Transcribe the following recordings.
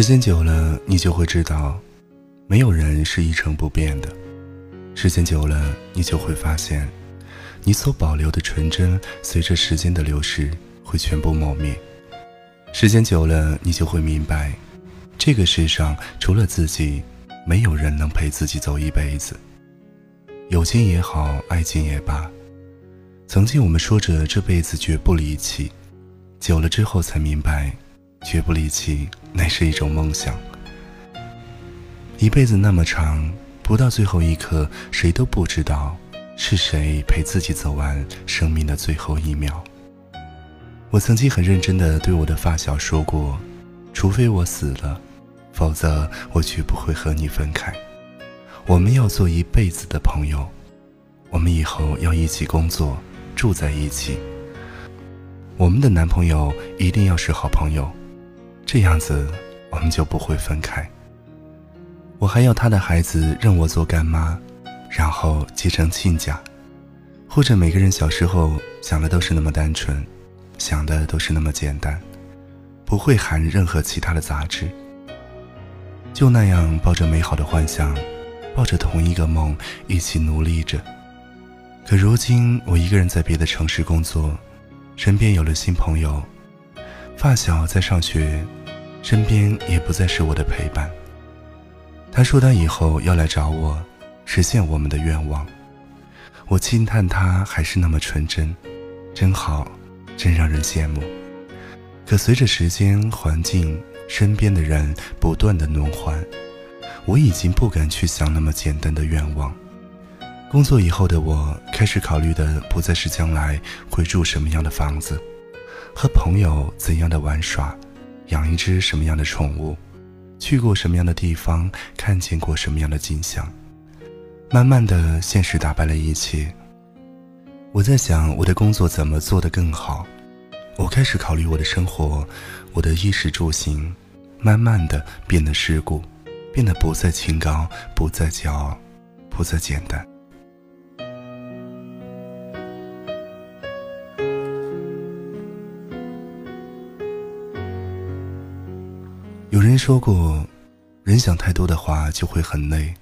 时间久了，你就会知道，没有人是一成不变的。时间久了，你就会发现，你所保留的纯真，随着时间的流逝，会全部磨灭。时间久了，你就会明白，这个世上除了自己，没有人能陪自己走一辈子。友情也好，爱情也罢，曾经我们说着这辈子绝不离弃，久了之后才明白，绝不离弃乃是一种梦想。一辈子那么长，不到最后一刻，谁都不知道是谁陪自己走完生命的最后一秒。我曾经很认真地对我的发小说过，除非我死了，否则我绝不会和你分开。我们要做一辈子的朋友，我们以后要一起工作，住在一起。我们的男朋友一定要是好朋友，这样子我们就不会分开。我还要他的孩子认我做干妈，然后继承亲家。或者每个人小时候想的都是那么单纯，想的都是那么简单，不会含任何其他的杂质。就那样抱着美好的幻想，抱着同一个梦，一起努力着。可如今我一个人在别的城市工作，身边有了新朋友，发小在上学，身边也不再是我的陪伴。他说他以后要来找我，实现我们的愿望。我轻叹他还是那么纯真，真好，真让人羡慕。可随着时间、环境、身边的人不断的轮换，我已经不敢去想那么简单的愿望。工作以后的我，开始考虑的不再是将来会住什么样的房子，和朋友怎样的玩耍，养一只什么样的宠物，去过什么样的地方，看见过什么样的景象。慢慢的，现实打败了一切。我在想我的工作怎么做得更好，我开始考虑我的生活，我的衣食住行，慢慢的变得世故，变得不再清高，不再骄傲，不再简单。有人说过，人想太多的话就会很累。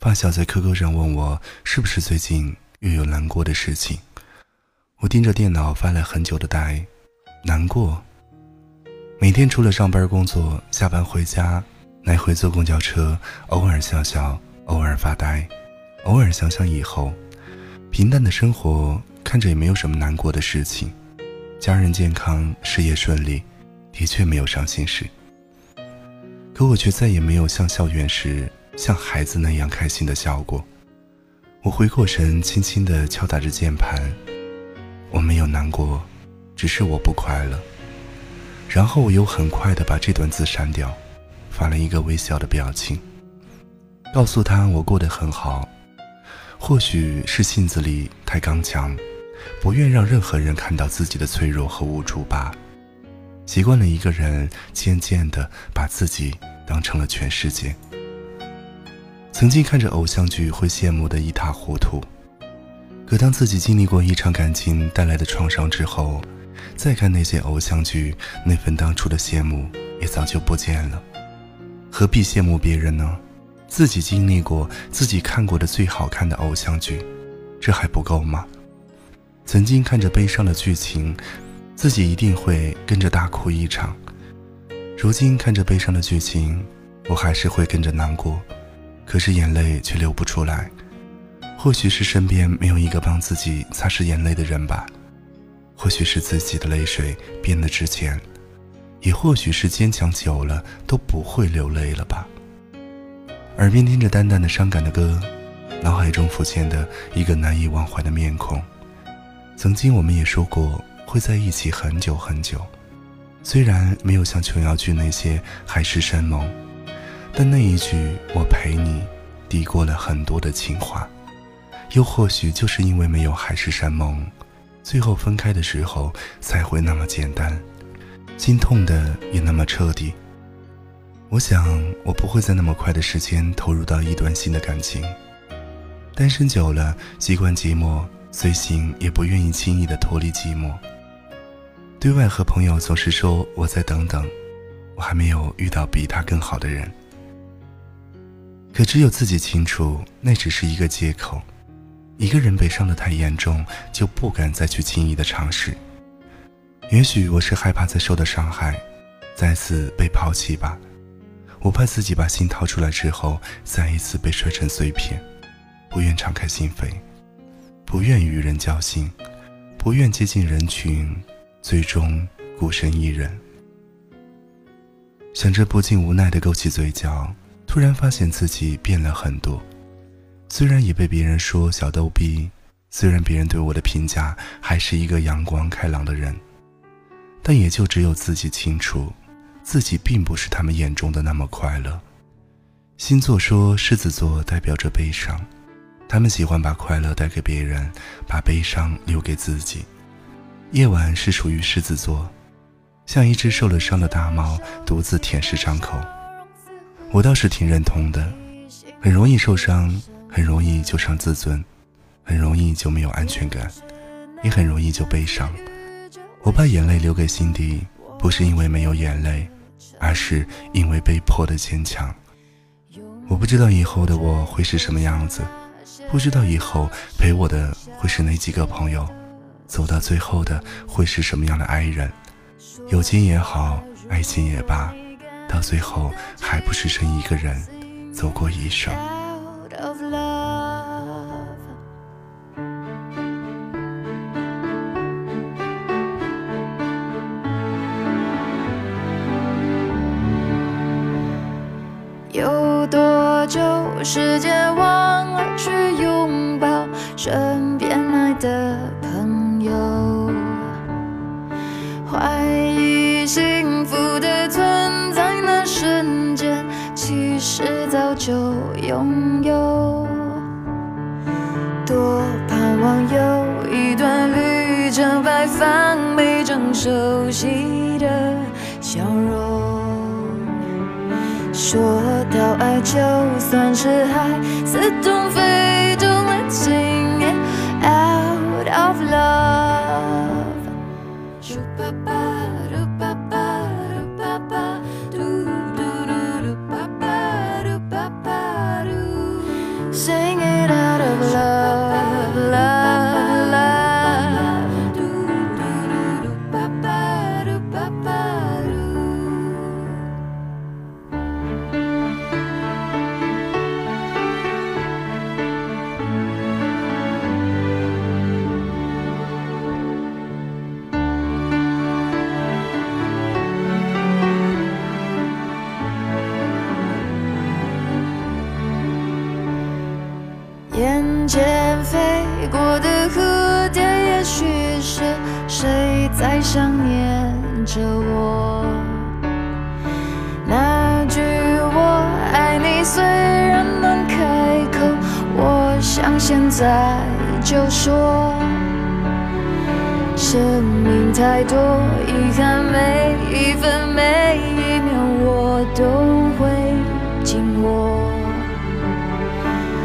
发小在 QQ 上问我是不是最近又有难过的事情，我盯着电脑发了很久的呆。难过，每天除了上班工作，下班回家，来回坐公交车，偶尔笑笑，偶尔发呆，偶尔想想以后。平淡的生活，看着也没有什么难过的事情。家人健康，事业顺利，的确没有伤心事。可我却再也没有像校园时像孩子那样开心的笑过。我回过神，轻轻地敲打着键盘。我没有难过，只是我不快乐。然后我又很快地把这段字删掉，发了一个微笑的表情，告诉他我过得很好。或许是性子里太刚强，不愿让任何人看到自己的脆弱和无助吧。习惯了一个人，渐渐地把自己当成了全世界。曾经看着偶像剧会羡慕得一塌糊涂，可当自己经历过一场感情带来的创伤之后，再看那些偶像剧，那份当初的羡慕也早就不见了。何必羡慕别人呢？自己经历过，自己看过的最好看的偶像剧，这还不够吗？曾经看着悲伤的剧情，自己一定会跟着大哭一场。如今看着悲伤的剧情，我还是会跟着难过，可是眼泪却流不出来。或许是身边没有一个帮自己擦拭眼泪的人吧，或许是自己的泪水变得值钱，也或许是坚强久了都不会流泪了吧。耳边听着淡淡的伤感的歌，脑海中浮现的一个难以忘怀的面孔。曾经我们也说过会在一起很久很久，虽然没有像琼瑶剧那些海誓山盟，但那一句我陪你抵过了很多的情话。又或许就是因为没有海誓山盟，最后分开的时候才会那么简单，心痛的也那么彻底。我想我不会在那么快的时间投入到一段新的感情。单身久了，习惯寂寞，随行也不愿意轻易的脱离寂寞。对外和朋友总是说我再等等，我还没有遇到比他更好的人。可只有自己清楚，那只是一个借口。一个人被伤得太严重，就不敢再去轻易的尝试。也许我是害怕再受的伤害，再次被抛弃吧。我怕自己把心掏出来之后，再一次被摔成碎片。不愿敞开心扉，不愿与人交心，不愿接近人群，最终孤身一人。想着不禁无奈地勾起嘴角。突然发现自己变了很多，虽然也被别人说小逗逼，虽然别人对我的评价还是一个阳光开朗的人，但也就只有自己清楚，自己并不是他们眼中的那么快乐。星座说狮子座代表着悲伤，他们喜欢把快乐带给别人，把悲伤留给自己。夜晚是属于狮子座，像一只受了伤的大猫，独自舔舐伤口。我倒是挺认同的，很容易受伤，很容易就伤自尊，很容易就没有安全感，也很容易就悲伤。我把眼泪留给心底，不是因为没有眼泪，而是因为被迫的坚强。我不知道以后的我会是什么样子，不知道以后陪我的会是哪几个朋友，走到最后的会是什么样的爱人，友情也好，爱情也罢，到最后还不是剩一个人走过一生。有多久时间忘了去拥抱身边爱的朋友，怀疑幸福的存瞬间，其实早就拥有。多盼望有一段旅程，摆放每张熟悉的笑容。说到爱，就算是海，似懂非懂的情也 out of love。眼前飞过的蝴蝶，也许是谁在想念着我。那句我爱你虽然难开口，我想现在就说。生命太多遗憾，每一分每一秒我都会紧握。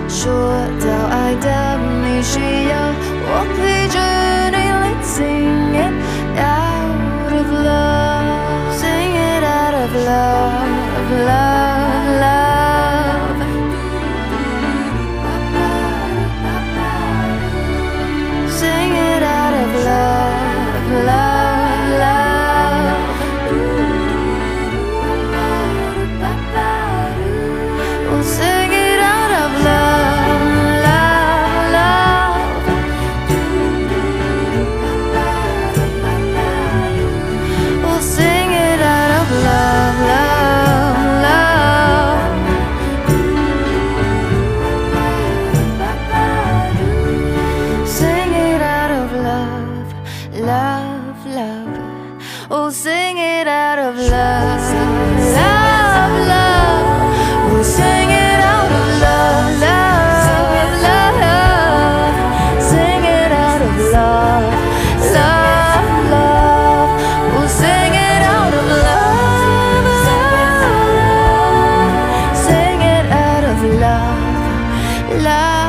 说到爱的你需要我陪着你来 Sing it out of love， Sing it out of love love love Sing it out of love love love Oh sing it out of love。Oh, sing it out of love, love, love. Oh, sing it out of love, love, love. Sing it out of love, love, love. Oh, sing it out of love, love, love. Sing it out of love, love.